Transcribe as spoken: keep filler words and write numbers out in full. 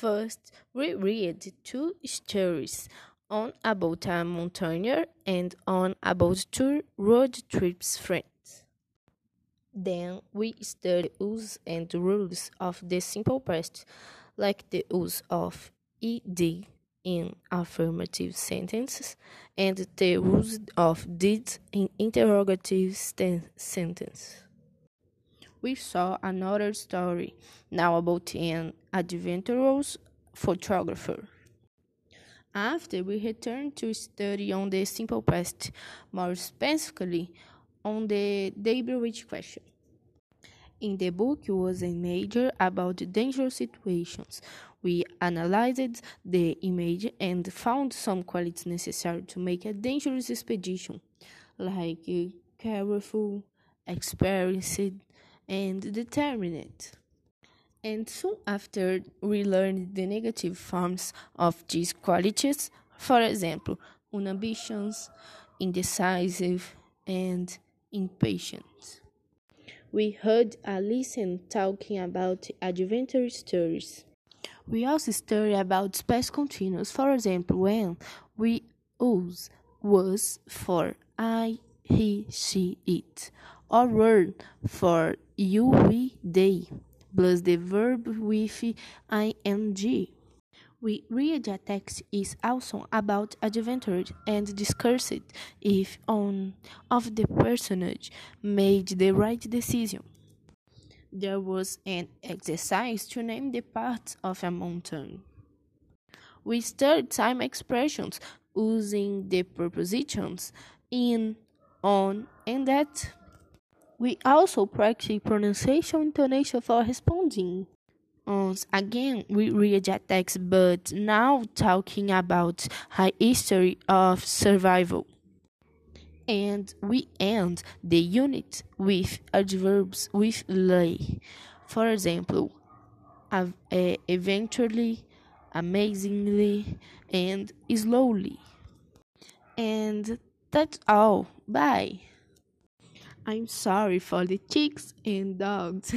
First, we read two stories, one about a mountaineer and one about two road trips friends. Then, we study use and rules of the simple past, like the use of ed in affirmative sentences and the use of did in interrogative st- sentences. We saw another story, now about an adventurous photographer. After, we returned to study on the simple past, more specifically on the deliberate question. In the book was a major about dangerous situations. We analyzed the image and found some qualities necessary to make a dangerous expedition, like careful, experienced, and determined. And soon after, we learned the negative forms of these qualities, for example, unambitious, indecisive, and impatient. We heard Alison talking about adventure stories. We also studied about space continuous, for example, when we use was for I, he, she, it, or word for you, we, they, plus the verb with ing. We read a text is also about adventure and discussed if one of the personage made the right decision. There was an exercise to name the parts of a mountain. We studied time expressions using the prepositions in, on, and that. We also practice pronunciation and intonation for responding. Once again, we read a text, but now talking about the history of survival. And we end the unit with adverbs with lay. For example, av- uh, eventually, amazingly, and slowly. And that's all. Bye. I'm sorry for the chicks and dogs.